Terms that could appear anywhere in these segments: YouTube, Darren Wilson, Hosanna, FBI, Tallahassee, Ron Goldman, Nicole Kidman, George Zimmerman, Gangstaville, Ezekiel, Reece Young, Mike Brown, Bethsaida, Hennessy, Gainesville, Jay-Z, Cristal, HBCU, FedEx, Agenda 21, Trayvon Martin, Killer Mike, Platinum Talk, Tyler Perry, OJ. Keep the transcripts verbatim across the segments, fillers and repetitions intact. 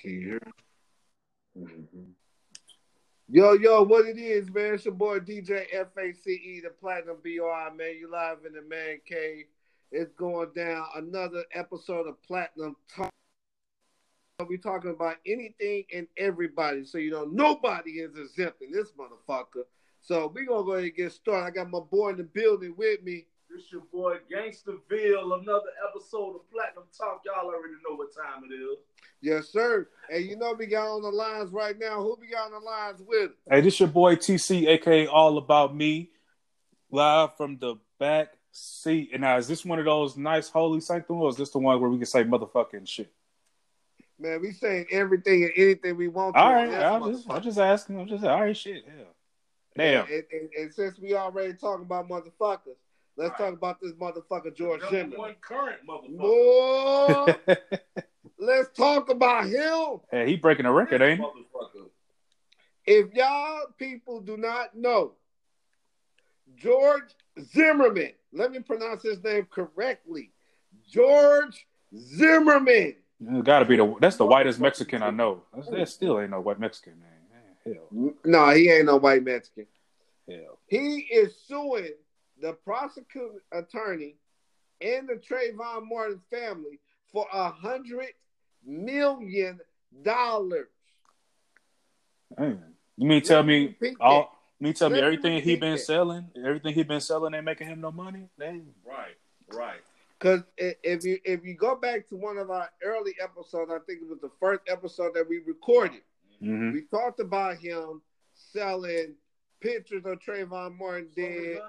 Can you hear? Mm-hmm. Yo, yo, what it is, man? It's your boy D J F A C E, the Platinum B R, man. You live in the man cave. It's going down. Another episode of Platinum Talk. We talking about anything and everybody, so you know nobody is exempt in this motherfucker. So we gonna go ahead and get started. I got my boy in the building with me. This your boy Gangstaville. Another episode of Platinum Talk. Y'all already know what time it is. Yes, sir. And you know we got on the lines right now. Who we got on the lines with? Hey, this your boy T C, aka All About Me, live from the back seat. And now is this one of those nice holy sanctum, or is this the one where we can say motherfucking shit? Man, we saying everything and anything we want to. All right, I'm just, I'm just asking. I'm just all right, shit, hell. Damn. And, and, and since we already talking about motherfuckers, let's all talk right. about this motherfucker George Zimmerman. One current motherfucker. No, let's talk about him. Hey, he breaking a record, ain't he? If y'all people do not know, George Zimmerman. Let me pronounce his name correctly. George Zimmerman. It's gotta be the that's the whitest Mexican I know. That still ain't no white Mexican, man. man hell, no, he ain't no white Mexican. Hell, he is suing the prosecuting attorney and the Trayvon Martin family for a hundred million dollars. Man, you mean tell me all? You mean tell me everything he been selling, everything he been selling ain't making him no money? Dang. Right, right. Because if you if you go back to one of our early episodes, I think it was the first episode that we recorded. Mm-hmm. We talked about him selling pictures of Trayvon Martin dead.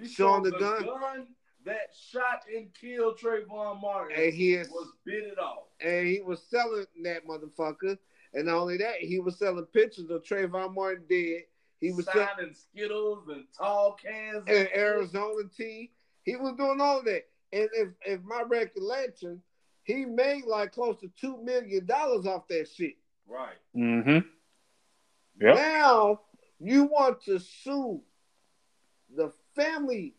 He showed the gun that shot and killed Trayvon Martin, and he is, was bit it off. And he was selling that motherfucker. And not only that, he was selling pictures of Trayvon Martin dead. He was signing selling Skittles and tall cans and, and Arizona tea. He was doing all of that. And if, if my recollection, he made like close to two million dollars off that shit. Right. Mm-hmm. Yep. Now, you want to sue the family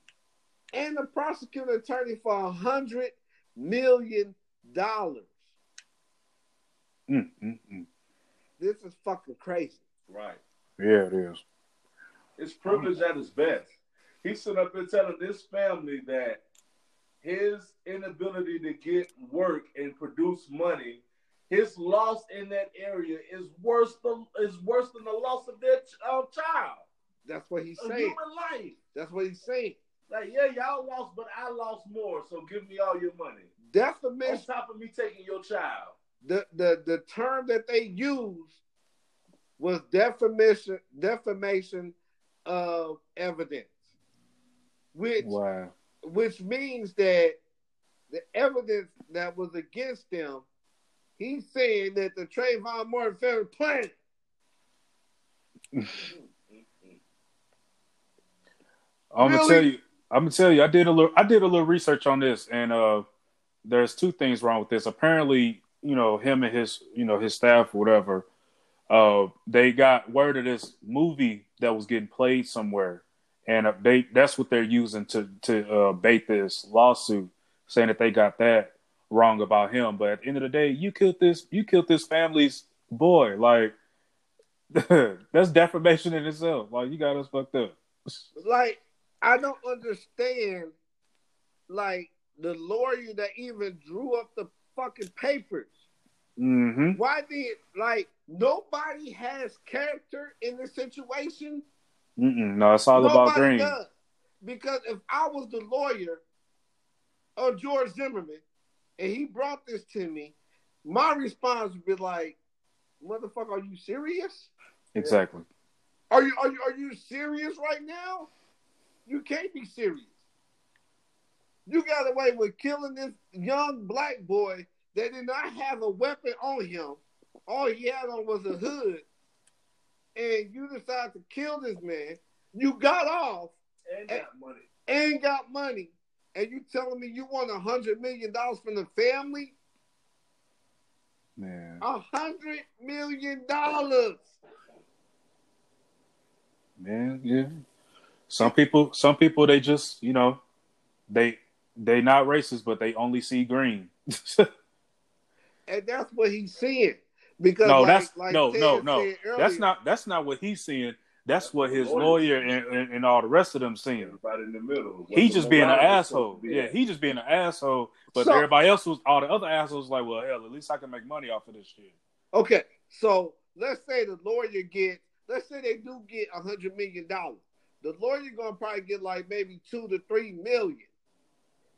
and the prosecuting attorney for one hundred million dollars. Mm-hmm. This is fucking crazy. Right. Yeah, it is. It's privilege mm-hmm. at its best. He stood up and telling this family that his inability to get work and produce money, his loss in that area is worse than is worse than the loss of their uh, child. That's what he's a saying. Human life. That's what he's saying. Like, yeah, y'all lost, but I lost more. So give me all your money. That's the mess. On top of me taking your child. The the the term that they used was defamation defamation of evidence. Which, wow. which means that the evidence that was against them, he's saying that the Trayvon Martin family planned. I'm really? gonna tell you. I'm gonna tell you. I did a little. I did a little research on this, and uh, there's two things wrong with this. Apparently, you know, him and his, you know, his staff, or whatever, uh, they got word of this movie that was getting played somewhere. And they, that's what they're using to to uh, bait this lawsuit, saying that they got that wrong about him. But at the end of the day, you killed this you killed this family's boy. Like, that's defamation in itself. Like, you got us fucked up. Like, I don't understand, like, the lawyer that even drew up the fucking papers. Mm-hmm. Why did, like, nobody has character in this situation? Mm-mm, no, it's all Nobody about Green. Does. Because if I was the lawyer of George Zimmerman and he brought this to me, my response would be like, "Motherfucker, are you serious?" Exactly. Are you are you are you serious right now? You can't be serious. You got away with killing this young black boy that did not have a weapon on him. All he had on was a hood. And you decide to kill this man. You got off and, and got money. And got money. And you telling me you want a hundred million dollars from the family? Man, a hundred million dollars. Man, yeah. Some people, some people, they just, you know, they they not racist, but they only see green. and that's what he's seeing. Because no, like, that's like no, Ted no, no. Said earlier, that's not that's not what he's seeing. That's what his lawyer and, and, and all the rest of them seeing. Everybody in the middle. He's just being an asshole. Yeah, he just being an asshole. But so, everybody else was, all the other assholes was like, well, hell, at least I can make money off of this shit. Okay, so let's say the lawyer gets, let's say they do get one hundred million dollars. The lawyer going to probably get like maybe two to three million dollars.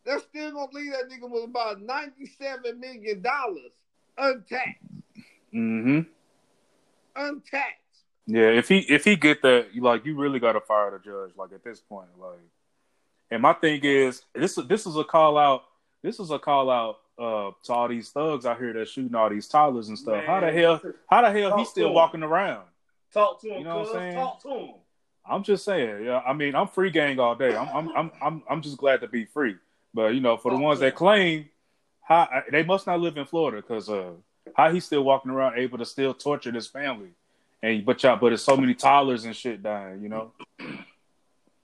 They're still going to leave that nigga with about ninety-seven million dollars untaxed. Mm-hmm. Untaxed. Yeah, if he if he get that, like, you really gotta fire the judge. Like at this point, like, and my thing is, this this is a call out. This is a call out uh, to all these thugs out here that's shooting all these toddlers and stuff. Man. How the hell? How the hell Talk he's still him. walking around? Talk to him. You know what I'm saying? Talk to him. I'm just saying. Yeah, I mean, I'm free gang all day. I'm I'm I'm I'm, I'm just glad to be free. But you know, for Talk the ones that claim, how they must not live in Florida, because uh, how he's still walking around able to still torture his family. And but y'all, but there's so many toddlers and shit dying, you know.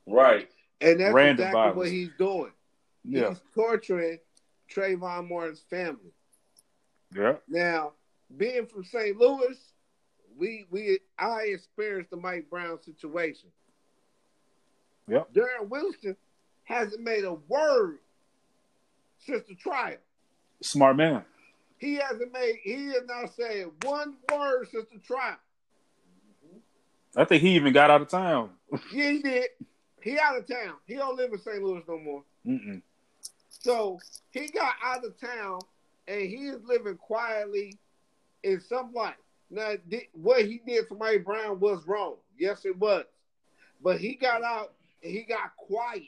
Right, and that's Random exactly violence. What he's doing. Yeah. He's torturing Trayvon Martin's family. Yeah. Now, being from Saint Louis, we we I experienced the Mike Brown situation. Yeah. Darren Wilson hasn't made a word since the trial. Smart man. He hasn't made. He has not said one word since the trial. I think he even got out of town. Yeah, he did. He out of town. He don't live in Saint Louis no more. Mm-mm. So he got out of town, and he is living quietly in some life. Now, what he did for Mike Brown was wrong. Yes, it was. But he got out, and he got quiet.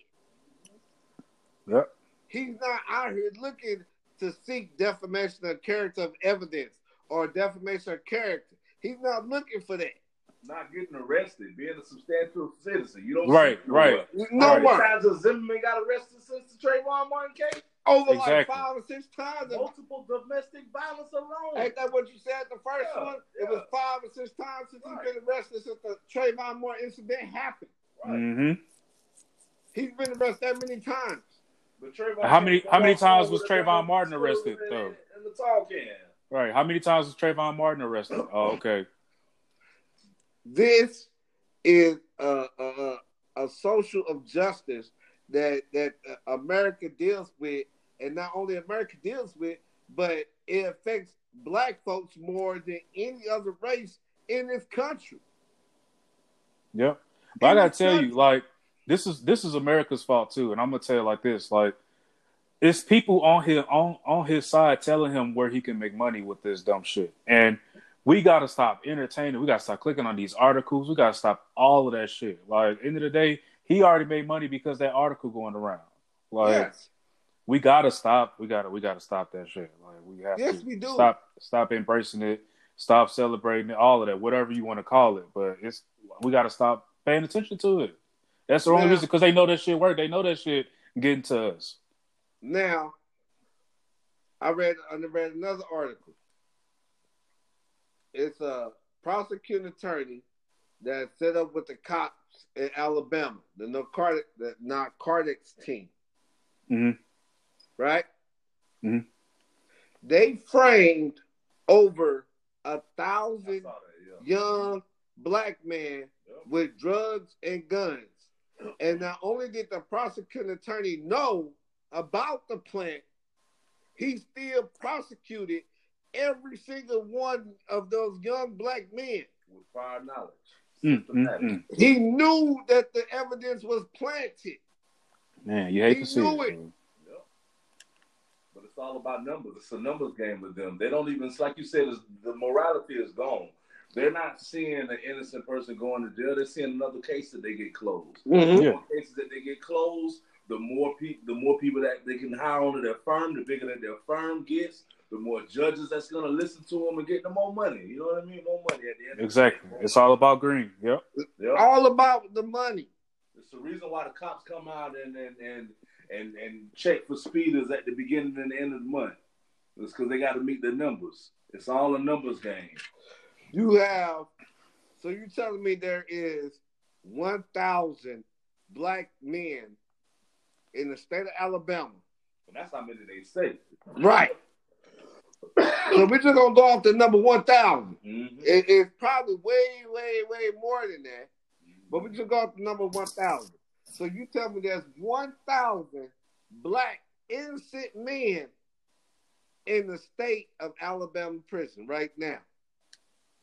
Yep. He's not out here looking to seek defamation of character of evidence or defamation of character. He's not looking for that. Not getting arrested, being a substantial citizen. You don't right, right. No right. times has Zimmerman got arrested since the Trayvon Martin case? Over exactly. like five or six times. Multiple domestic violence alone. Ain't that what you said the first yeah, one? Yeah. It was five or six times since right. he's been arrested since the Trayvon Martin incident happened. Right. Mm-hmm. He's been arrested that many times. But Trayvon how many how many times was Trayvon Martin arrested in, though? In the talk can. Right. How many times was Trayvon Martin arrested? Oh, okay. This is a, a, a social injustice that that America deals with, and not only America deals with, but it affects black folks more than any other race in this country. Yeah, but in I gotta tell country. you, like this is this is America's fault too, and I'm gonna tell you like this, like it's people on his on on his side telling him where he can make money with this dumb shit, and. We got to stop entertaining. We got to stop clicking on these articles. We got to stop all of that shit. Like, end of the day, he already made money because that article going around. Like, yes. we got to stop. We got to we got to stop that shit. Like, we have yes, to we do. stop stop embracing it. Stop celebrating it. All of that, whatever you want to call it. But it's we got to stop paying attention to it. That's the only now, reason, because they know that shit work. They know that shit getting to us. Now, I read, I read another article. It's a prosecuting attorney that set up with the cops in Alabama, the narcotic, the narcotics team. Mm-hmm. Right? Mm-hmm. They framed over a thousand that, yeah. young black men yeah. with drugs and guns. And not only did the prosecuting attorney know about the plant, he still prosecuted every single one of those young black men with prior knowledge. Mm, mm, mm. He knew that the evidence was planted. Man, you hate he to see knew it. it. Yeah. But it's all about numbers. It's a numbers game with them. They don't even, it's like you said, it's, the morality is gone. They're not seeing an innocent person going to jail. They're seeing another case that they get closed. Mm-hmm. The more cases that they get closed, the more, pe- the more people that they can hire onto their firm, the bigger that their firm gets. The more judges that's going to listen to them and get them more money. You know what I mean? More money at the end. Exactly. It's all about green. Yep. yep. All about the money. It's the reason why the cops come out and and and, and, and check for speeders at the beginning and the end of the month. It's because they got to meet the numbers. It's all a numbers game. You have, so you're telling me there is one thousand black men in the state of Alabama. And that's how many they say. Right. So we're just gonna go off to number one thousand. Mm-hmm. It, it's probably way, way, way more than that. But we just go off to number one thousand. So you tell me there's one thousand black innocent men in the state of Alabama prison right now.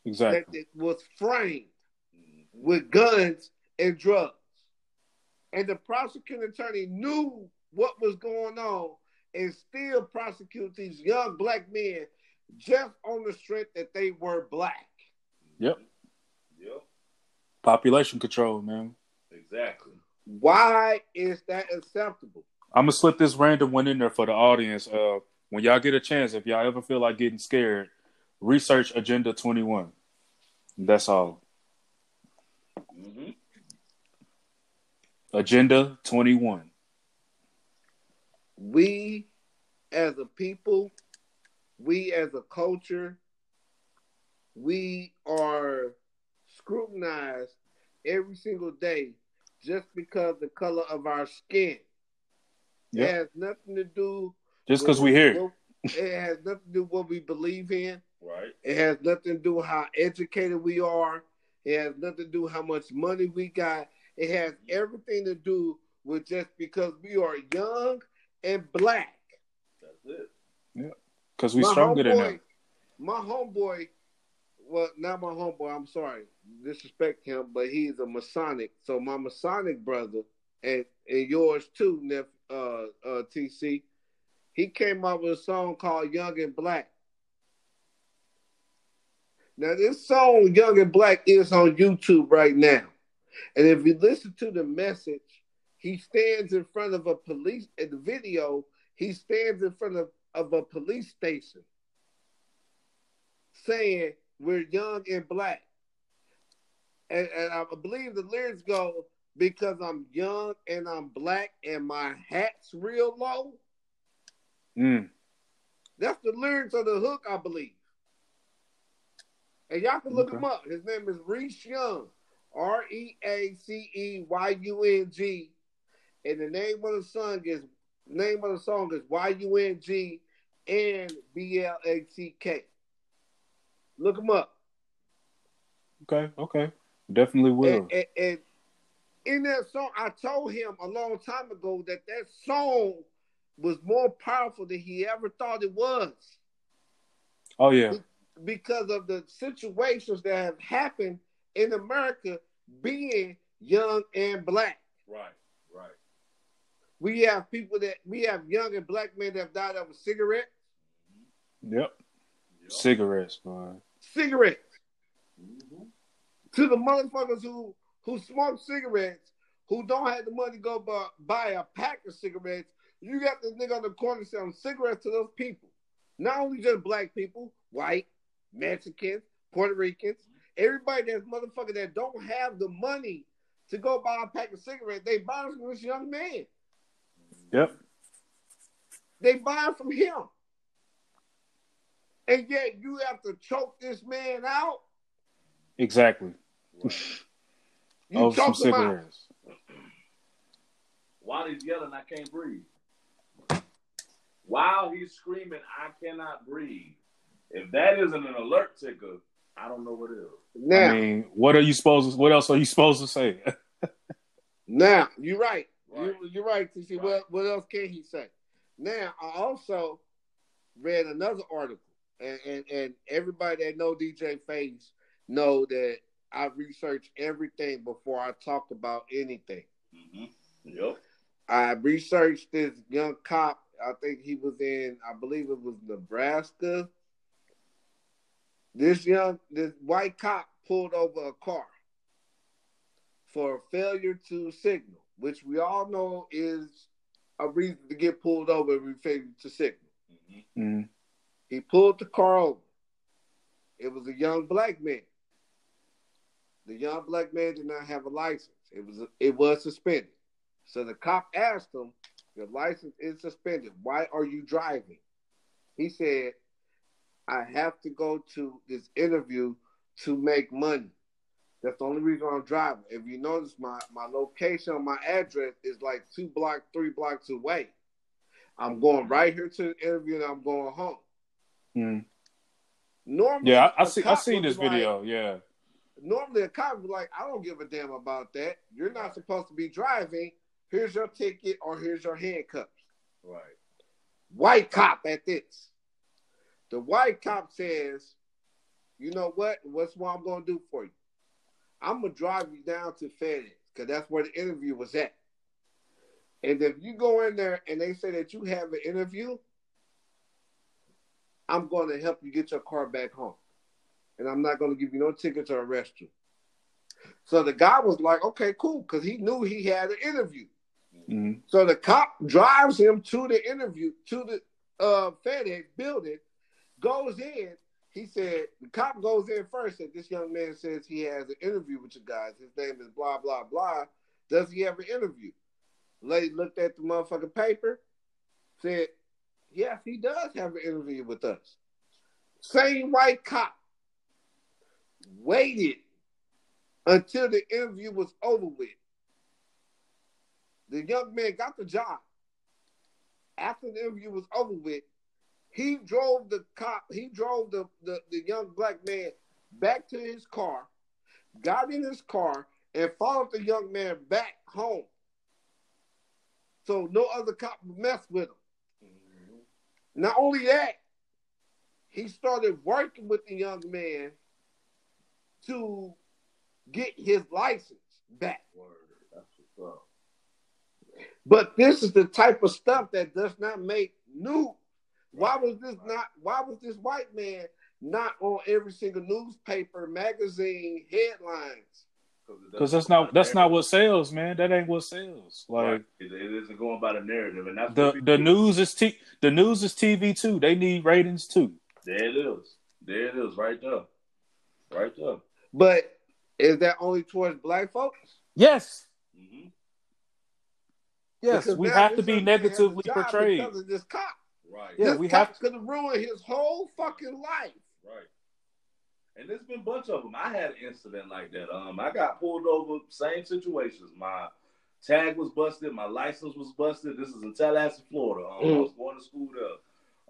Exactly. That it was framed with guns and drugs. And the prosecuting attorney knew what was going on and still prosecute these young black men just on the strength that they were black. Yep. Yep. Population control, man. Exactly. Why is that acceptable? I'm going to slip this random one in there for the audience. Uh, when y'all get a chance, if y'all ever feel like getting scared, research Agenda twenty-one. That's all. Mm-hmm. Agenda twenty-one. We as a people, we as a culture, we are scrutinized every single day just because the color of our skin. Yep. It has nothing to do just because we're here. It has nothing to do with what we believe in. Right. It has nothing to do with how educated we are. It has nothing to do with how much money we got. It has everything to do with just because we are young and black. That's it. Yeah. Because we stronger than that. My homeboy, well, not my homeboy, I'm sorry. Disrespect him, but he's a Masonic. So my Masonic brother, and, and yours too, Nef, uh, uh, T C, he came up with a song called Young and Black. Now, this song, Young and Black, is on YouTube right now. And if you listen to the message, he stands in front of a police, in the video, he stands in front of, of a police station saying, we're young and black. And, and I believe the lyrics go, because I'm young and I'm black and my hat's real low. Mm. That's the lyrics of the hook, I believe. And y'all can look okay. him up. His name is Reece Young. R E A C E Y U N G. And the name of the song is name of the song is Y U N G and B L A C K. Look them up. Okay, okay. Definitely will. And, and, and in that song, I told him a long time ago that that song was more powerful than he ever thought it was. Oh, yeah. Because of the situations that have happened in America being young and black. Right, right. We have people that, we have young and black men that have died of a cigarette. Yep. Yep. Cigarettes, man. Cigarettes. Mm-hmm. To the motherfuckers who, who smoke cigarettes, who don't have the money to go buy, buy a pack of cigarettes, you got this nigga on the corner selling cigarettes to those people. Not only just black people, white, Mexicans, Puerto Ricans, everybody that's motherfucker that don't have the money to go buy a pack of cigarettes, they buy them from this young man. Yep. They buy them from him. And yet you have to choke this man out. Exactly. Right. You oh, choke some him cigarettes. Out. While he's yelling, I can't breathe. While he's screaming, I cannot breathe. If that isn't an alert ticker, I don't know what it is. Now, I mean, what are you supposed to, what else are you supposed to say? Now, you're right. right. You, you're right, T C. Right. What, what else can he say? Now, I also read another article, and, and, and everybody that know D J Faze know that I research everything before I talk about anything. Mm-hmm. Yep. I researched this young cop. I think he was in, I believe it was Nebraska. This young, this white cop pulled over a car for failure to signal, which we all know is a reason to get pulled over if we fail to signal. Mm-hmm. Mm-hmm. He pulled the car over. It was a young black man. The young black man did not have a license. It was it was suspended. So the cop asked him, "Your license is suspended. Why are you driving?" He said, I have to go to this interview to make money. That's the only reason I'm driving. If you notice, my, my location, my address is like two blocks, three blocks away. I'm going right here to the interview and I'm going home. Mm. Normally, yeah, I, I see. I seen this like, video. Yeah. Normally, a cop would be like, "I don't give a damn about that. You're not supposed to be driving. Here's your ticket, or here's your handcuffs." Right. White cop at this. The white cop says, "You know what? What's what I'm gonna do for you? I'm gonna drive you down to FedEx because that's where the interview was at. And if you go in there and they say that you have an interview, I'm going to help you get your car back home. And I'm not going to give you no tickets or arrest you." So the guy was like, okay, cool, because he knew he had an interview. Mm-hmm. So the cop drives him to the interview, to the uh, FedEx building, goes in. He said, the cop goes in first and this young man says he has an interview with you guys. His name is blah, blah, blah. Does he have an interview? Lady looked at the motherfucking paper, said, yes, he does have an interview with us. Same white cop waited until the interview was over with. The young man got the job. After the interview was over with, he drove the cop, he drove the, the, the young black man back to his car, got in his car, and followed the young man back home. So no other cop messed with him. Mm-hmm. Not only that, he started working with the young man to get his license back. Word, that's what's up. But this is the type of stuff that does not make news. Why was this not? Why was this white man not on every single newspaper, magazine, headlines? Because that's not that's not what sells, man. That ain't what sells. Like right. it, it isn't going by the narrative, and that's the the do. news is t- the news is T V too. They need ratings too. There it is. There it is. Right there. Right there. But is that only towards black folks? Yes. Mm-hmm. Yes, because we have to be negatively portrayed because of this cop. Right. Yeah, this we cop have to could ruin his whole fucking life. Right. And there's been a bunch of them. I had an incident like that. Um, I got pulled over, same situations. My tag was busted. My license was busted. This is in Tallahassee, Florida. Um, mm. I was going to school there.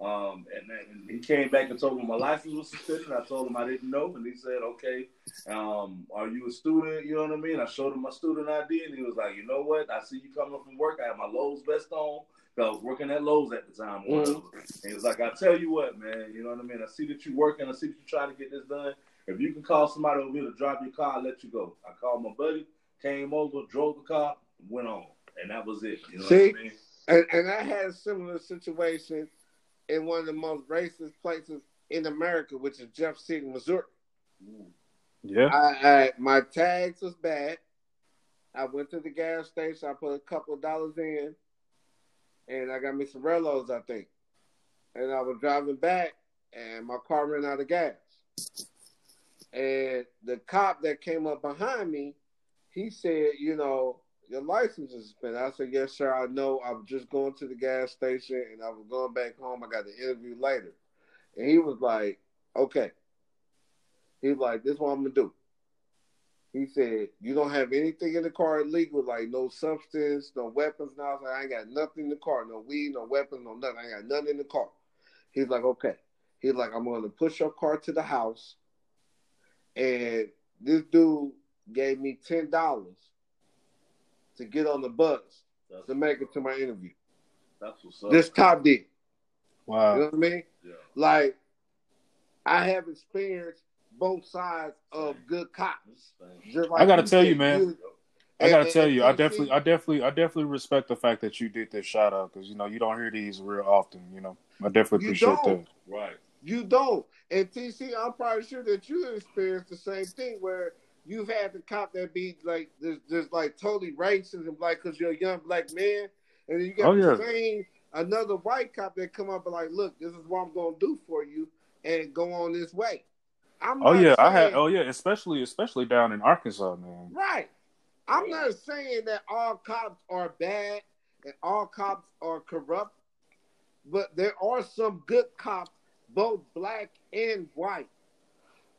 Um, and then he came back and told me my license was suspended. I told him I didn't know. And he said, okay, um, are you a student? You know what I mean? I showed him my student I D. And he was like, you know what? I see you coming up from work. I have my Lowe's vest on. I was working at Lowe's at the time. Mm-hmm. And he was like, I tell you what, man, you know what I mean? I see that you're working. I see that you're trying to get this done. If you can call somebody over here to drop your car, I'll let you go. I called my buddy, came over, drove the car, went on. And that was it. You know see, what I mean? And, and I had a similar situation in one of the most racist places in America, which is Jeff City, Missouri. Yeah. I, I, my tags was bad. I went to the gas station. I put a couple of dollars in. And I got me some Rellos, I think. And I was driving back, and my car ran out of gas. And the cop that came up behind me, he said, you know, your license is suspended. I said, yes, sir, I know. I was just going to the gas station, and I was going back home. I got an interview later. And he was like, okay. He was like, this is what I'm going to do. He said, you don't have anything in the car illegal, like no substance, no weapons. And I was like, I ain't got nothing in the car, no weed, no weapons, no nothing. I ain't got nothing in the car. He's like, okay. He's like, I'm going to push your car to the house. And this dude gave me ten dollars to get on the bus that's to make it to my interview. That's what's up. This cop did. Wow. You know what I mean? Yeah. Like, I have experienced both sides of good cops. Like I gotta tell you, man. You. I gotta and, tell and, you, I definitely, I definitely, I definitely respect the fact that you did this shout out because you know you don't hear these real often. You know, I definitely appreciate that. Right. You don't. And T C, I'm probably sure that you experienced the same thing where you've had the cop that be like, there's, there's like totally racist and like because you're a young black man, and then you got oh, yeah. the same another white cop that come up and like, look, this is what I'm gonna do for you, and go on this way. I'm oh yeah, saying, I had. Oh yeah, especially especially down in Arkansas, man. Right. I'm not saying that all cops are bad and all cops are corrupt, but there are some good cops, both black and white.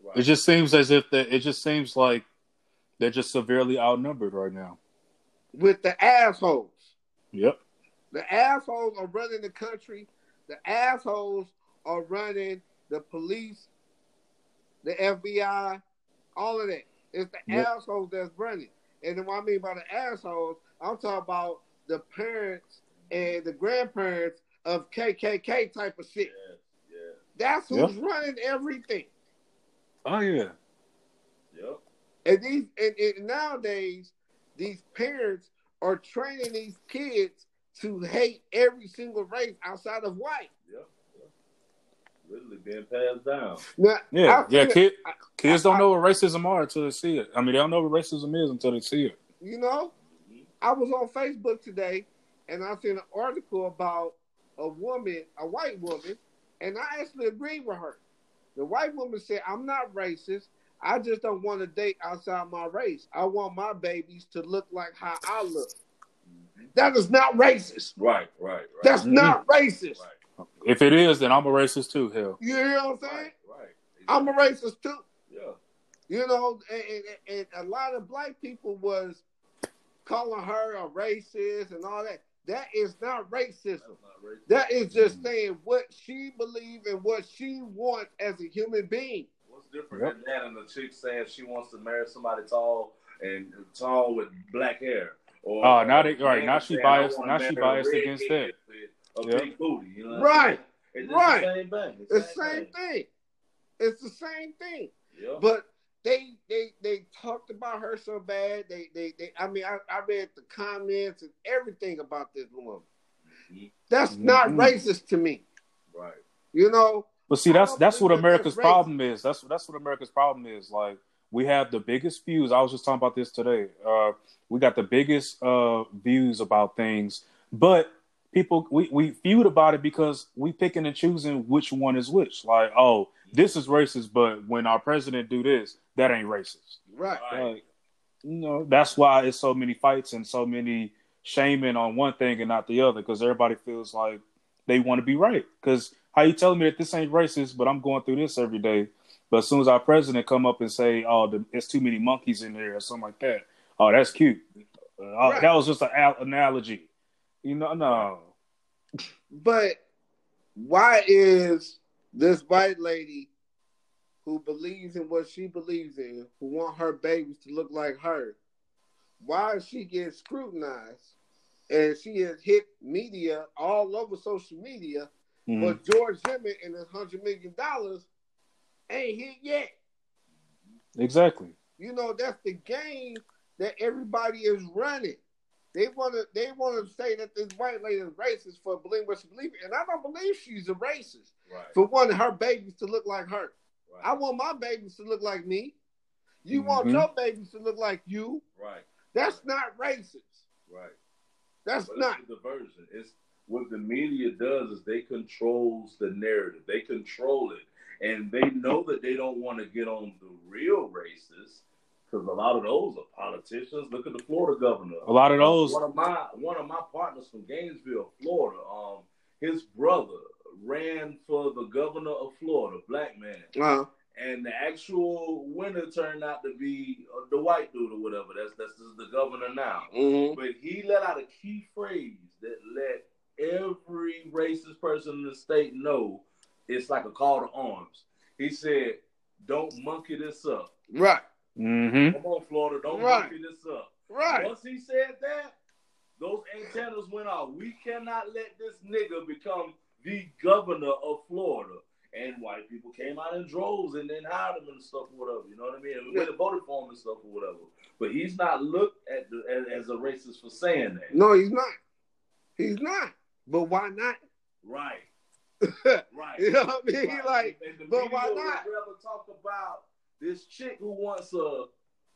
Right. It just seems as if that. It just seems like they're just severely outnumbered right now. With the assholes. Yep. The assholes are running the country. The assholes are running the police. the F B I, all of that. It's the yep. assholes that's running. And then what I mean by the assholes, I'm talking about the parents and the grandparents of K K K type of shit. Yeah, yeah. That's who's yep. running everything. Oh, yeah. Yep. And these and, and nowadays, these parents are training these kids to hate every single race outside of white. Yep. Literally being passed down. Now, yeah, I, yeah. Kid, I, kids I, don't I, know what racism are until they see it. I mean, they don't know what racism is until they see it. You know, mm-hmm. I was on Facebook today, and I seen an article about a woman, a white woman, and I actually agreed with her. The white woman said, "I'm not racist. I just don't want to date outside my race. I want my babies to look like how I look." Mm-hmm. That is not racist. Right, right, right. That's mm-hmm. not racist. Right. If it is, then I'm a racist too, hell. You hear what I'm saying? Right, right. Exactly. I'm a racist too. Yeah. You know, and, and, and a lot of black people was calling her a racist and all that. That is not racism. Not racist. That is just mm-hmm. saying what she believes and what she wants as a human being. What's different yep. than that and the chick saying she wants to marry somebody tall and tall with black hair? Or oh, uh, now they right now she biased now she biased against that. A yep. big booty, you know right, I mean? It's right. The same thing. It's, it's same thing. thing. It's the same thing. Yep. But they they they talked about her so bad. They they, they I mean, I, I read the comments and everything about this woman. Mm-hmm. That's mm-hmm. not racist to me. Right. You know. But see, that's that's what America's problem is. That's that's what America's problem is. Like we have the biggest views. I was just talking about this today. Uh, we got the biggest uh, views about things, but. People, we, we feud about it because we picking and choosing which one is which. Like, oh, this is racist, but when our president do this, that ain't racist. Right. Like, you know, that's why it's so many fights and so many shaming on one thing and not the other, because everybody feels like they want to be right. Because how you telling me that this ain't racist, but I'm going through this every day. But as soon as our president come up and say, oh, the, it's too many monkeys in there or something like that. Oh, that's cute. Right. Uh, that was just an al- analogy. You know, no. But why is this white lady who believes in what she believes in, who want her babies to look like her, why is she getting scrutinized and she has hit media all over social media, mm-hmm. but George Zimmerman and his one hundred million dollars ain't hit yet? Exactly. You know, that's the game that everybody is running. They want to. They want to say that this white lady is racist for believing what she believes, and I don't believe she's a racist right. for wanting her babies to look like her. Right. I want my babies to look like me. You mm-hmm. want your babies to look like you. Right. That's right. not racist. Right. That's but not it's a diversion. It's what the media does is they controls the narrative. They control it, and they know that they don't want to get on the real racists. Because a lot of those are politicians. Look at the Florida governor. A lot of those. One of my one of my partners from Gainesville, Florida. Um, his brother ran for the governor of Florida, black man. Uh-huh. And the actual winner turned out to be uh, the white dude or whatever. That's that's just the governor now. Mm-hmm. But he let out a key phrase that let every racist person in the state know it's like a call to arms. He said, "Don't monkey this up." Right. Mm-hmm. Come on, Florida, don't right. monkey this up. Right. Once he said that, those antennas went off. We cannot let this nigga become the governor of Florida. And white people came out in droves and then hired him and stuff or whatever. You know what I mean? And we yeah. voted for him and stuff or whatever. But he's not looked at the, as, as a racist for saying that. No, he's not. He's not. But why not? Right. Right. You know what I mean? Right. Like, but why not? We ever talk about this chick who wants a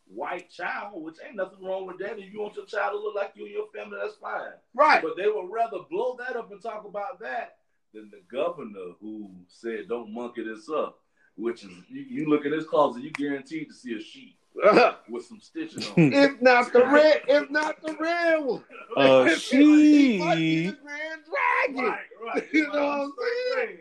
white child, which ain't nothing wrong with that. If you want your child to look like you and your family, that's fine. Right. But they would rather blow that up and talk about that than the governor who said, "Don't monkey this up," which is, you, you look in his closet, you guaranteed to see a sheep uh-huh. with some stitching on it. If not the red, if not the red one. Uh, if she. It might be the Grand Dragon. Right, right. You know what I'm saying?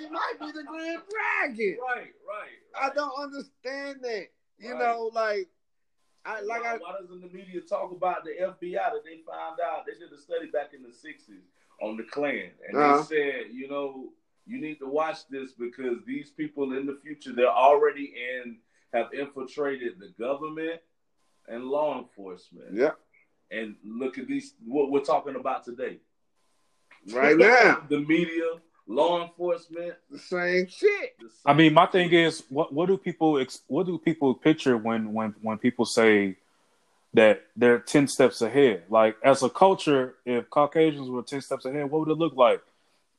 He might be the Grand Dragon. Right, right, right. I don't understand that. You right. know, like, I like why, I. Why doesn't the media talk about the F B I that they found out? They did a study back in the sixties on the Klan, and uh-huh. they said, you know, you need to watch this, because these people in the future, they're already in, have infiltrated the government and law enforcement. Yeah. And look at these, what we're talking about today. Right now. The media, law enforcement. The same shit. The same I mean, my thing shit. is, what, what do people what do people picture when, when, when people say that they're ten steps ahead? Like, as a culture, if Caucasians were ten steps ahead, what would it look like?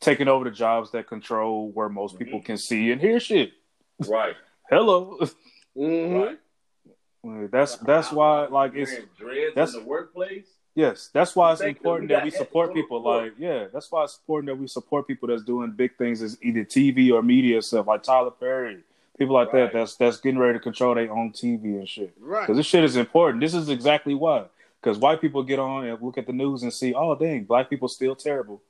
Taking over the jobs that control where most mm-hmm. people can see and hear shit. Right. Hello. Mm-hmm. Right. That's that's why like it's that's in the workplace. Yes, that's why it's important that we support people. Like, yeah, that's why it's important that we support people that's doing big things, as either T V or media stuff, like Tyler Perry, people like that. That's that's getting ready to control their own T V and shit. Right, because this shit is important. This is exactly why. Because white people get on and look at the news and see, oh dang, black people still terrible,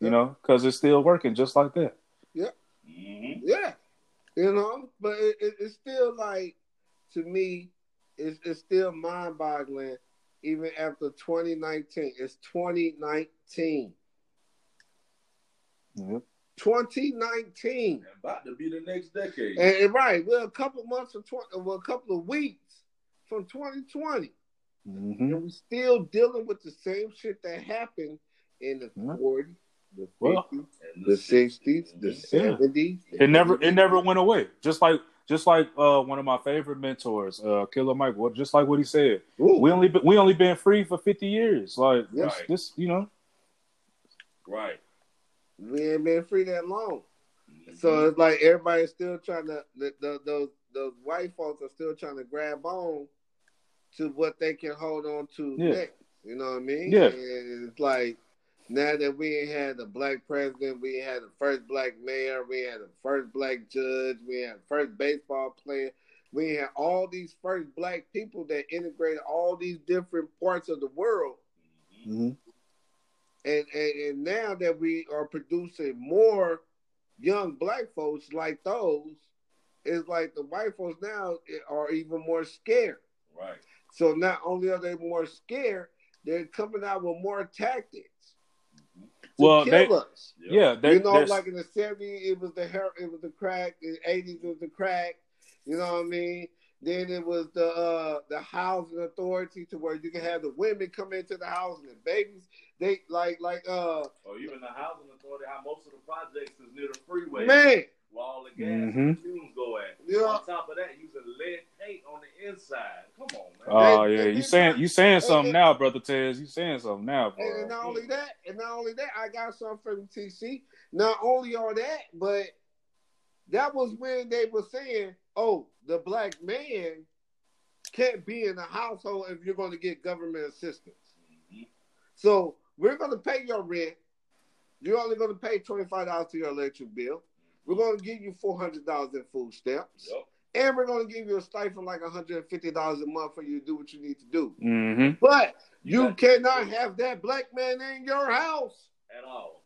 you yeah. know, because it's still working just like that. Yeah, mm-hmm. yeah, you know, but it, it, it's still like, to me, It's, it's still mind-boggling, even after twenty nineteen. It's twenty nineteen. Mm-hmm. twenty nineteen. About to be the next decade. And, and right, we're a couple months from twenty, we're a couple of weeks from twenty twenty, mm-hmm. and we're still dealing with the same shit that happened in the mm-hmm. forties, the fifties, well, the sixties, the seventies. Yeah. It never, it never went away. Just like. Just like uh, one of my favorite mentors, uh, Killer Mike, just like what he said, Ooh. we only we only been free for fifty years. Like yeah. this, this, you know, right? We ain't been free that long, mm-hmm. so it's like everybody's still trying to. The, the, those those white folks are still trying to grab on to what they can hold on to yeah. next. You know what I mean? Yeah. And it's like, now that we ain't had the black president, we had the first black mayor, we had the first black judge, we had the first baseball player, we had all these first black people that integrated all these different parts of the world. Mm-hmm. And, and and now that we are producing more young black folks like those, it's like the white folks now are even more scared. Right. So not only are they more scared, they're coming out with more tactics. Well, they, us. yeah, they, you know, like in the seventies, it was the her- it was the crack. In the eighties, it was the crack. You know what I mean? Then it was the uh, the housing authority, to where you can have the women come into the house and the babies. They like like uh. Or even the housing authority, how most of the projects is near the freeway, man, where all the gas mm-hmm. and fumes go at. Yeah. On top of that, using lead paint on the inside. Come on, man. Oh they, yeah, they, you saying you saying something they, now, brother Tez. You saying something now, bro. And, and not only that, and not only that, I got something from T C. Not only all that, but that was when they were saying, "Oh, the black man can't be in the household if you're going to get government assistance. Mm-hmm. So we're going to pay your rent. You're only going to pay twenty-five dollars to your electric bill. We're going to give you four hundred dollars in food stamps. Yep. And we're going to give you a stipend like one hundred fifty dollars a month for you to do what you need to do. Mm-hmm. But you yeah. cannot have that black man in your house. At all.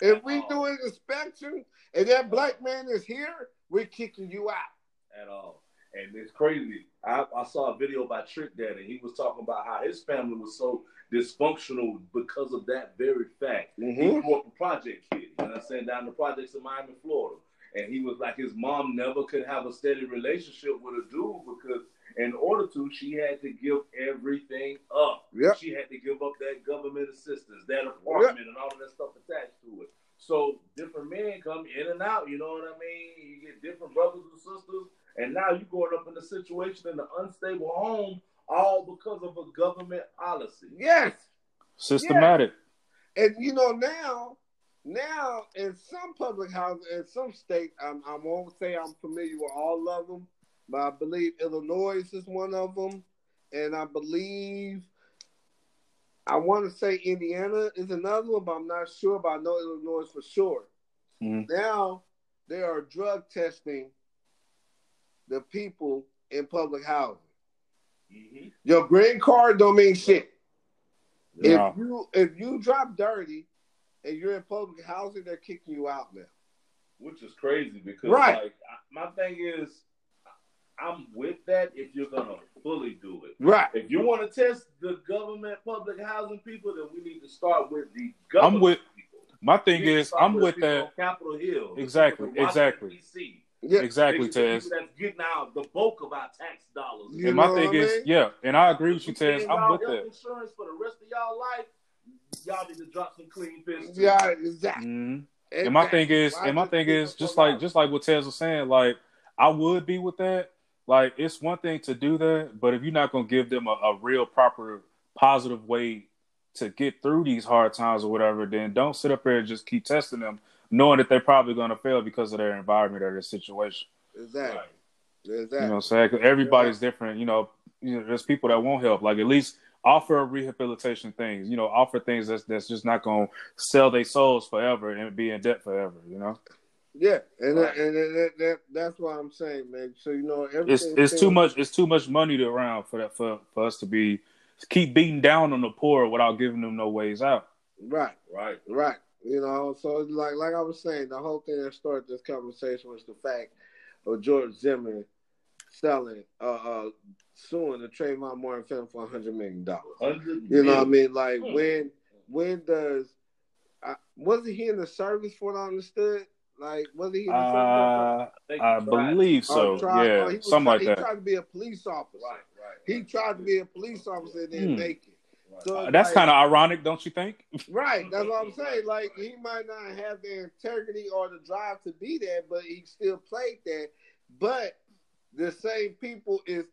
If At we all. do an inspection and that black man is here, we're kicking you out. At all. And it's crazy. I, I saw a video by Trick Daddy. He was talking about how his family was so dysfunctional because of that very fact. Mm-hmm. He grew up a project kid, you know what I'm saying, down in the projects in Miami, Florida. And he was like, his mom never could have a steady relationship with a dude because in order to, she had to give everything up. Yep. She had to give up that government assistance, that apartment, yep. and all of that stuff attached to it. So different men come in and out, you know what I mean? You get different brothers and sisters. And now you're going up in a situation in an unstable home, all because of a government policy. Yes. Systematic. Yes. And, you know, now, now in some public housing, in some states, I'm, I won't say I'm familiar with all of them, but I believe Illinois is one of them. And I believe, I want to say Indiana is another one, but I'm not sure, but I know Illinois for sure. Mm-hmm. Now, they are drug testing the people in public housing. Mm-hmm. Your green card don't mean shit. Yeah. If you if you drop dirty and you're in public housing, they're kicking you out now. Which is crazy because right. like I, my thing is, I'm with that if you're gonna fully do it. Right. If you want to test the government public housing people, then we need to start with the government. I'm with people. My thing is, I'm with that. Capitol Hill. Exactly, exactly. Yeah. Exactly, Tez. That's getting out the bulk of our tax dollars. You and my thing I mean? is, yeah, and I agree with you, Tez. I'm with that. Insurance for the rest of y'all life, y'all need to drop some clean business. Yeah, exactly. Mm-hmm. exactly. And my thing is, Why and my thing is, just like, just like what Tez was saying, like, I would be with that. Like, it's one thing to do that, but if you're not going to give them a, a real, proper, positive way to get through these hard times or whatever, then don't sit up there and just keep testing them, knowing that they're probably going to fail because of their environment or their situation. Exactly. Right. Exactly. You know what I'm saying? Everybody's yeah. different. You know, you know, there's people that won't help. Like, at least offer rehabilitation things. You know, offer things that's, that's just not going to sell their souls forever and be in debt forever, you know? Yeah, and right. that, and that, that that's why I'm saying, man. So, you know, everything... It's, it's, too, much, it's too much money to around for, that, for, for us to be... keep beating down on the poor without giving them no ways out. Right. Right. Right. You know, so it's like like I was saying, the whole thing that started this conversation was the fact of George Zimmerman selling, uh, uh, suing the Trayvon Martin film for one hundred million dollars. one hundred million dollars You know what I mean? Like, hmm. when when does... I, wasn't he in the service for what I understood? Like, wasn't he in the uh, service? I, I believe so, trial, yeah. He was, something like he that. He tried to be a police officer. Right. He tried to be a police officer and didn't make it. So that's like, kind of ironic, don't you think? Right. That's what I'm saying. Like, he might not have the integrity or the drive to be there, but he still played that. But the same people is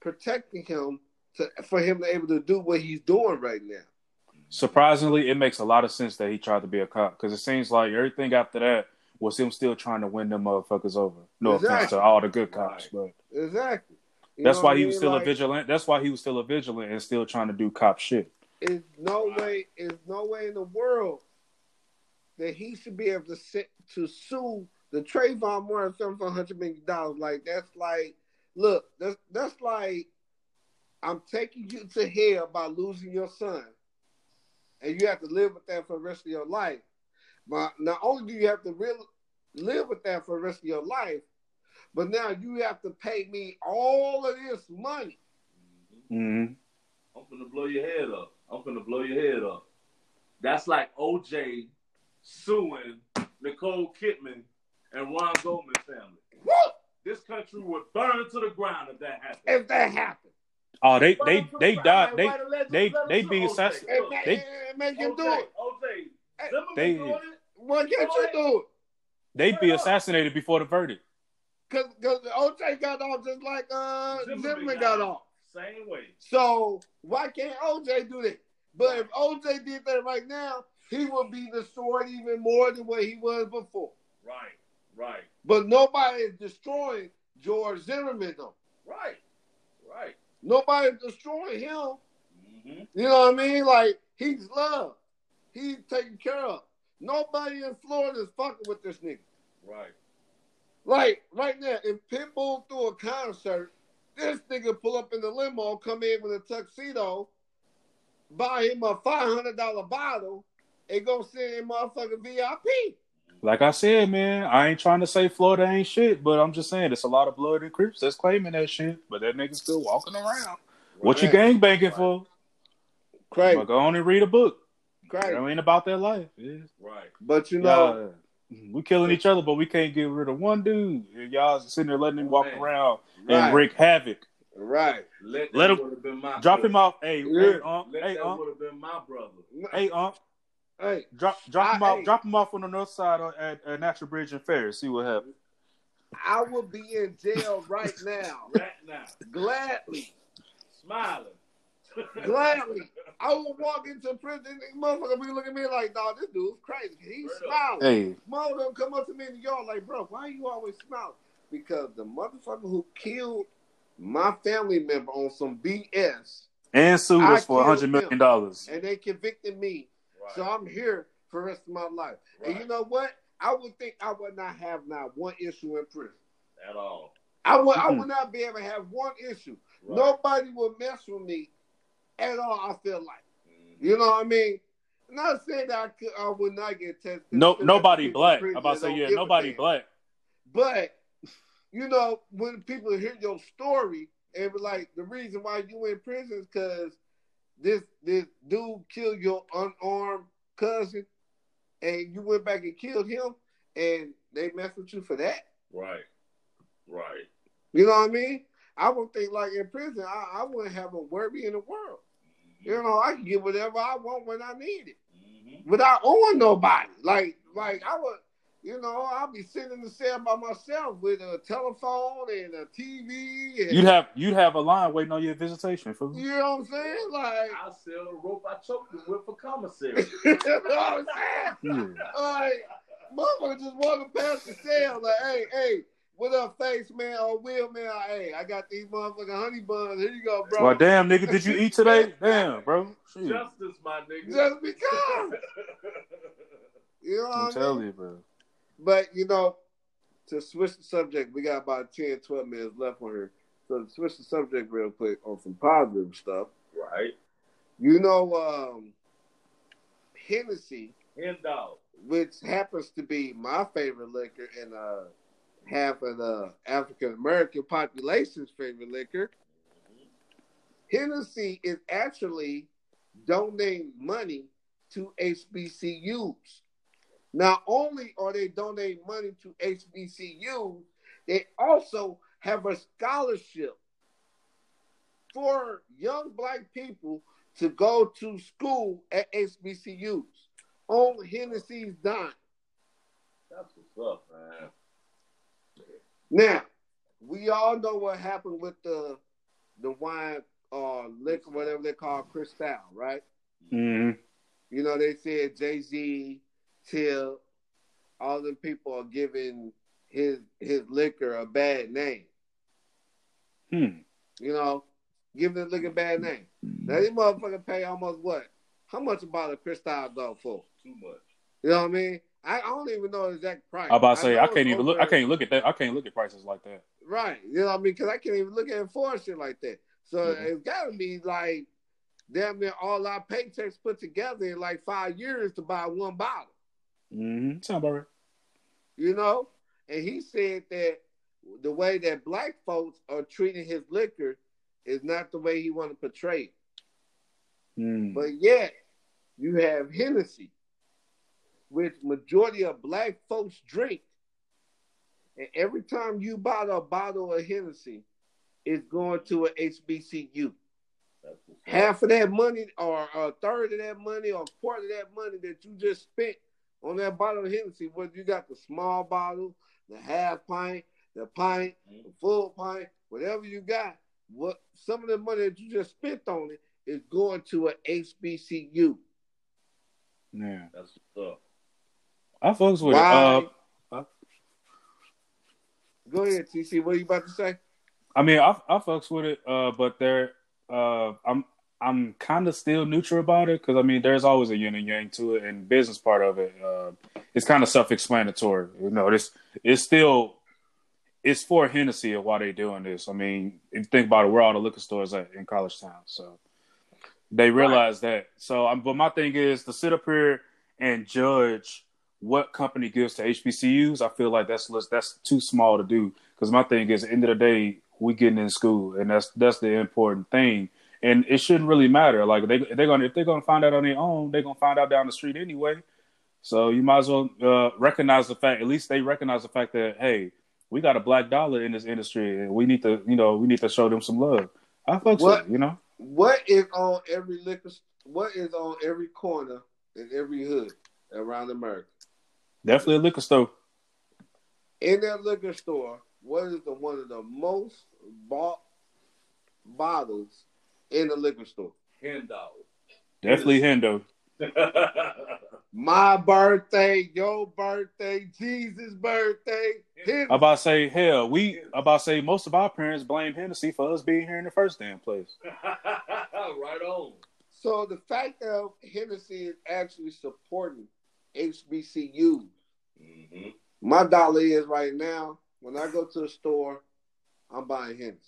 protecting him to, for him to be able to do what he's doing right now. Surprisingly, it makes a lot of sense that he tried to be a cop, because it seems like everything after that was him still trying to win them motherfuckers over. No exactly. offense to all the good cops. Right. but Exactly. You That's why I mean? he was still like, a vigilant. That's why he was still a vigilant and still trying to do cop shit. There's no way. There's no way in the world that he should be able to sit, to sue the Trayvon Martin film for one hundred million dollars. Like that's like, look, that's that's like, I'm taking you to hell by losing your son, and you have to live with that for the rest of your life. But not only do you have to real, live with that for the rest of your life, but now you have to pay me all of this money. Mm-hmm. I'm gonna blow your head up. I'm gonna blow your head up. That's like O J suing Nicole Kidman and Ron Goldman family. Woo! This country would burn to the ground if that happened. If that happened. Oh, they they they died. They they they be assassinated. They make him do it. O J, they why can't you do it? They'd be assassinated before the verdict. Because O J got off just like uh, Zimmerman got off. Same way. So why can't O J do that? But if O J did that right now, he would be destroyed even more than what he was before. Right, right. But nobody is destroying George Zimmerman, though. Right, right. Nobody's destroying him. Mm-hmm. You know what I mean? Like, he's loved. He's taken care of. Nobody in Florida is fucking with this nigga. Right. Like, right now, if Pitbull threw a concert, this nigga pull up in the limo, come in with a tuxedo, buy him a five hundred dollars bottle, and go sit in motherfucking V I P. Like I said, man, I ain't trying to say Florida ain't shit, but I'm just saying it's a lot of blood and Crips that's claiming that shit, but that nigga's still walking around. Right. What you gangbanging right. for? Crazy. But go on and read a book. Crazy. It ain't about their life. Yeah. Right. But you know... Yeah. We killing each other, but we can't get rid of one dude. And y'all sitting there letting him walk Man. around and right. wreak havoc. Right. Let, Let him been my drop brother. him off. Hey, yeah. hey, um, Let hey, that um. would have been my brother. Hey, um. Hey, drop, drop I, him off. Hey. Drop him off on the north side at, at Natural Bridge and Ferris. See what happens. I would be in jail right now. Right now, gladly, smiling. Gladly, I would walk into prison. Motherfucker be looking at me like, "Dog, this dude's crazy." He's smiling. Hey. Mom don't come up to me in the yard like, "Bro, why are you always smiling?" Because the motherfucker who killed my family member on some B S and sued us for a hundred million dollars, and they convicted me, right. so I'm here for the rest of my life. Right. And you know what? I would think I would not have not one issue in prison at all. I would. Mm-hmm. I would not be able to have one issue. Right. Nobody will mess with me. At all, I feel like, mm-hmm. you know what I mean. I'm not saying that I, could, I would not get tested. No, nobody black. I'm about to say yeah, nobody black. But you know, when people hear your story and be like, the reason why you in prison is because this this dude killed your unarmed cousin, and you went back and killed him, and they messed with you for that. Right. Right. You know what I mean? I would think, like, in prison, I, I wouldn't have a worry in the world. Mm-hmm. You know, I can get whatever I want when I need it. Mm-hmm. Without owing nobody. Like, like I would, you know, I'd be sitting in the cell by myself with a telephone and a T V. And, you'd have you'd have a line waiting on your visitation. For you know what I'm saying? Like, I sell the rope I choked him with for commissary. You know what I'm saying? Yeah. Like, motherfucker just walking past the cell. Like, hey, hey. What up, face man? Oh, Will man? Hey, I got these motherfucking honey buns. Here you go, bro. Well, damn, nigga, did you eat today? Damn, bro. Jeez. Justice, my nigga. Just because. You know what I'm telling you, bro. But you know, to switch the subject, we got about ten, twelve minutes left on here. So to switch the subject real quick on some positive stuff, right? You know, um, Hennessy, Hendo, which happens to be my favorite liquor, and uh. half of the African-American population's favorite liquor. Mm-hmm. Hennessy is actually donating money to H B C Us. Not only are they donating money to H B C Us, they also have a scholarship for young black people to go to school at H B C Us on Hennessy's dime. That's what's up, man. Now, we all know what happened with the the wine or uh, liquor, whatever they call Cristal, right? Mm-hmm. You know, they said Jay-Z, Till, all the people are giving his his liquor a bad name. Hmm. You know, giving the liquor a bad name. Now, these motherfuckers pay almost what? How much a bottle of Cristal go for? Too much. You know what I mean? I don't even know the exact price. I'm about to say I, I can't even look. I can't look at that. I can't look at prices like that. Right. You know what I mean? Because I can't even look at it for shit like that. So mm-hmm. It's got to be like damn near all our paychecks put together in like five years to buy one bottle. Mm-hmm. Sound about right. You know? And he said that the way that black folks are treating his liquor is not the way he want to portray it. Mm. But yet, you have Hennessy, which majority of black folks drink. And every time you buy a bottle of Hennessy, it's going to an H B C U. Half of that money or a third of that money or a quarter of that money that you just spent on that bottle of Hennessy, whether you got the small bottle, the half pint, the pint, the full pint, whatever you got, what some of the money that you just spent on it is going to an H B C U. Yeah. That's what's up. I fucks with Why? it. Uh, I, Go ahead, T C. What are you about to say? I mean, I, I fucks with it, uh, but there, uh, I'm I'm kind of still neutral about it because I mean, there's always a yin and yang to it, and business part of it, uh, it's kind of self-explanatory. You know, this it's still it's for Hennessy of why they're doing this. I mean, if you think about it, we're all the liquor stores at, in college town, so they realize right. that. So, I'm, but my thing is to sit up here and judge what company gives to H B C Us, I feel like that's that's too small to do. Because my thing is, at the end of the day, we getting in school, and that's that's the important thing. And it shouldn't really matter. Like they they're gonna if they're gonna find out on their own, they're gonna find out down the street anyway. So you might as well uh, recognize the fact. At least they recognize the fact that hey, we got a black dollar in this industry, and we need to you know we need to show them some love. I fucks with it, you know. What is on every liquor? What is on every corner in every hood around America? Definitely a liquor store. In that liquor store, what is the one of the most bought bottles in the liquor store? Hendo. Definitely Hendo. My birthday, your birthday, Jesus' birthday. Hennessy. I about to say, hell, we I about to say most of our parents blame Hennessy for us being here in the first damn place. Right on. So the fact that Hennessy is actually supporting H B C U. Mm-hmm. My dollar is right now, when I go to the store, I'm buying Hennessy.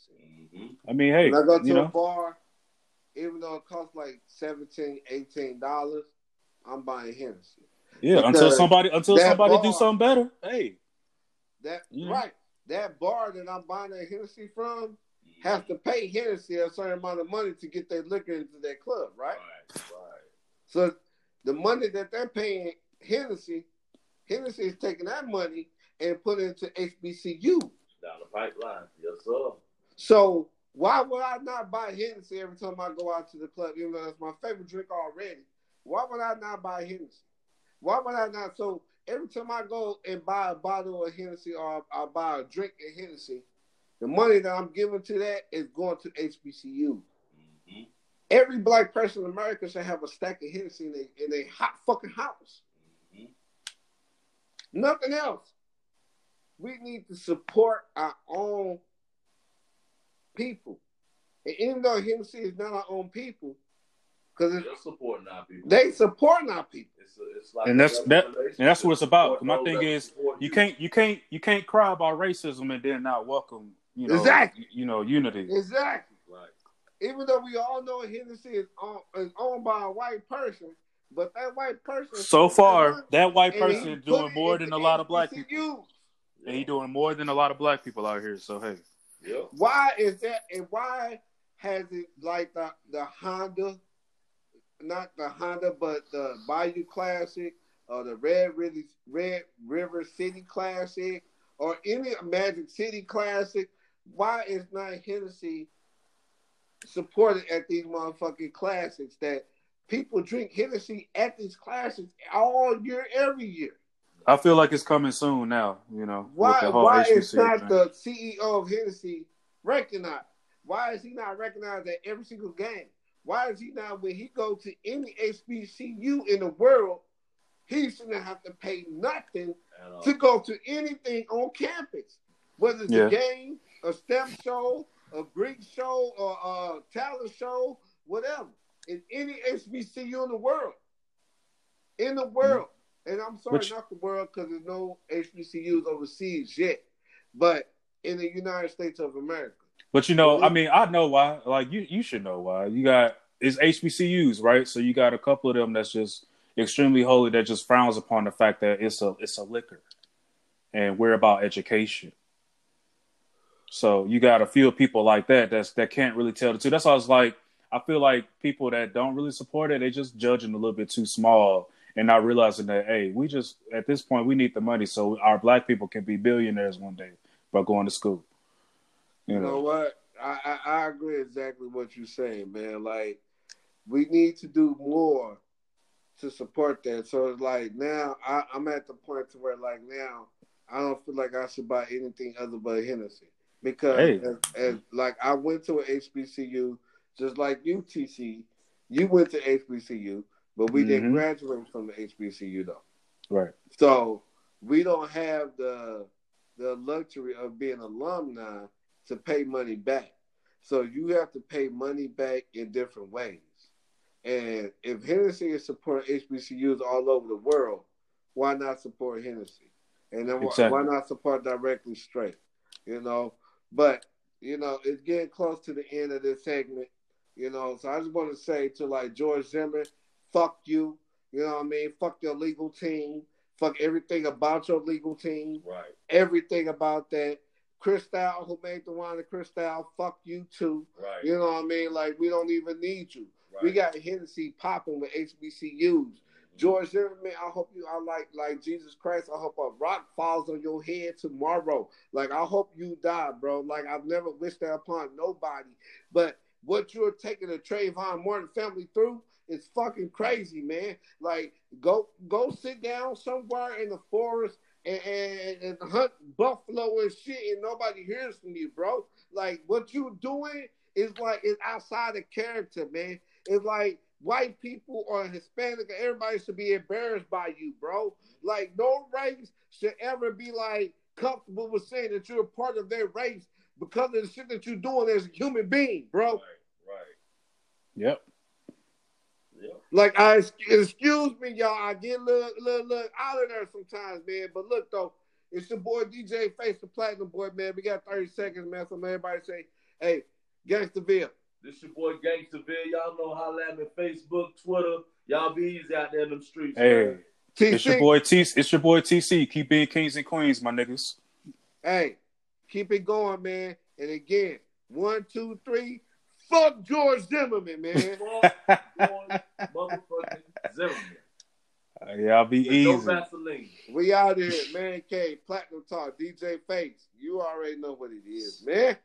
Mm-hmm. I mean, hey. When I go to a know. bar, even though it costs like seventeen dollars, eighteen dollars, I'm buying Hennessy. Yeah, because until somebody until somebody bar, do something better. Hey. that yeah. Right. That bar that I'm buying that Hennessy from yeah. has to pay Hennessy a certain amount of money to get their liquor into their club, right? Right, right. So the money that they're paying Hennessy, Hennessy is taking that money and putting it into H B C U. Down the pipeline, yes sir. So why would I not buy Hennessy every time I go out to the club? Even though that's my favorite drink already. Why would I not buy Hennessy? Why would I not? So every time I go and buy a bottle of Hennessy or I buy a drink of Hennessy, the money that I'm giving to that is going to H B C U. Mm-hmm. Every black person in America should have a stack of Hennessy in a, in a hot fucking house. Mm-hmm. Nothing else. We need to support our own people. And even though Hennessy is not our own people, because they're supporting our people. They supporting our people. It's, a, it's like and that's that, and that's what it's about. My thing is, you can't, you can't, you can't cry about racism and then not welcome, you know, exactly. you know, unity. Exactly. Right. Even though we all know Hennessy is, on, is owned by a white person, but that white person, so far, that white person is doing more than a lot of black people. Yeah. And he's doing more than a lot of black people out here. So hey, yeah. Why is that? And why has it like the the Honda? Not the Honda, but the Bayou Classic or the Red, Red River City Classic or any Magic City Classic. Why is not Hennessy supported at these motherfucking classics that people drink Hennessy at these classics all year, every year? I feel like it's coming soon now, you know. Why, why is not the C E O of Hennessy recognized? Why is he not recognized at every single game? Why is he not, when he go to any H B C U in the world, he shouldn't have to pay nothing to go to anything on campus, whether it's yeah. a game, a STEM show, a Greek show, or a talent show, whatever. In any H B C U in the world. In the world. And I'm sorry, Which... not the world, because there's no H B C Us overseas yet, but in the United States of America. But, you know, I mean, I know why. Like, you you should know why. You got, it's H B C Us, right? So you got a couple of them that's just extremely holy that just frowns upon the fact that it's a it's a liquor. And we're about education. So you got a few people like that that's, that can't really tell the truth. That's why I was like, I feel like people that don't really support it, they just judging a little bit too small and not realizing that, hey, we just, at this point, we need the money so our black people can be billionaires one day by going to school. You know what? I, I, I agree exactly what you're saying, man. Like, we need to do more to support that. So it's like now I, I'm at the point to where like now I don't feel like I should buy anything other but Hennessy because hey. as, as like I went to an H B C U just like you, T C. You went to H B C U, but we mm-hmm. didn't graduate from the H B C U though. Right. So we don't have the the luxury of being alumni to pay money back. So you have to pay money back in different ways. And if Hennessy is supporting H B C Us all over the world, why not support Hennessy? And then exactly. why not support directly straight? You know, but, you know, it's getting close to the end of this segment, you know, so I just want to say to like George Zimmerman, fuck you, you know what I mean? Fuck your legal team. Fuck everything about your legal team. Right. Everything about that. Cristal, who made the wine of Cristal, fuck you too. Right. You know what I mean? Like, we don't even need you. Right. We got Hennessy popping with H B C Us. Mm-hmm. George Zimmerman, I hope you are like, like Jesus Christ. I hope a rock falls on your head tomorrow. Like, I hope you die, bro. Like, I've never wished that upon nobody. But what you're taking the Trayvon Martin family through is fucking crazy, man. Like, go go sit down somewhere in the forest And, and, and hunt buffalo and shit, and nobody hears from you, bro. Like, what you doing is like, it's outside of character, man. It's like white people or Hispanic, everybody should be embarrassed by you, bro. Like, no race should ever be like comfortable with saying that you're a part of their race because of the shit that you're doing as a human being, bro. Right, right. Yep. Like, I excuse me, y'all. I get a little, little, little out of there sometimes, man. But look, though, it's your boy D J Face the Platinum Boy, man. We got thirty seconds, man. So, man, everybody say, hey, Gangstaville. This your boy Gangstaville. Y'all know, holla at me on Facebook, Twitter. Y'all be easy out there in them streets. Hey, it's your boy T C. It's your boy T C. Keep being kings and queens, my niggas. Hey, keep it going, man. And again, one, two, three. Fuck George Zimmerman, man. Fuck George motherfucking Zimmerman. Y'all be easy. No Vaseline. We out here, man. K, Platinum Talk, D J Fakes. You already know what it is, man.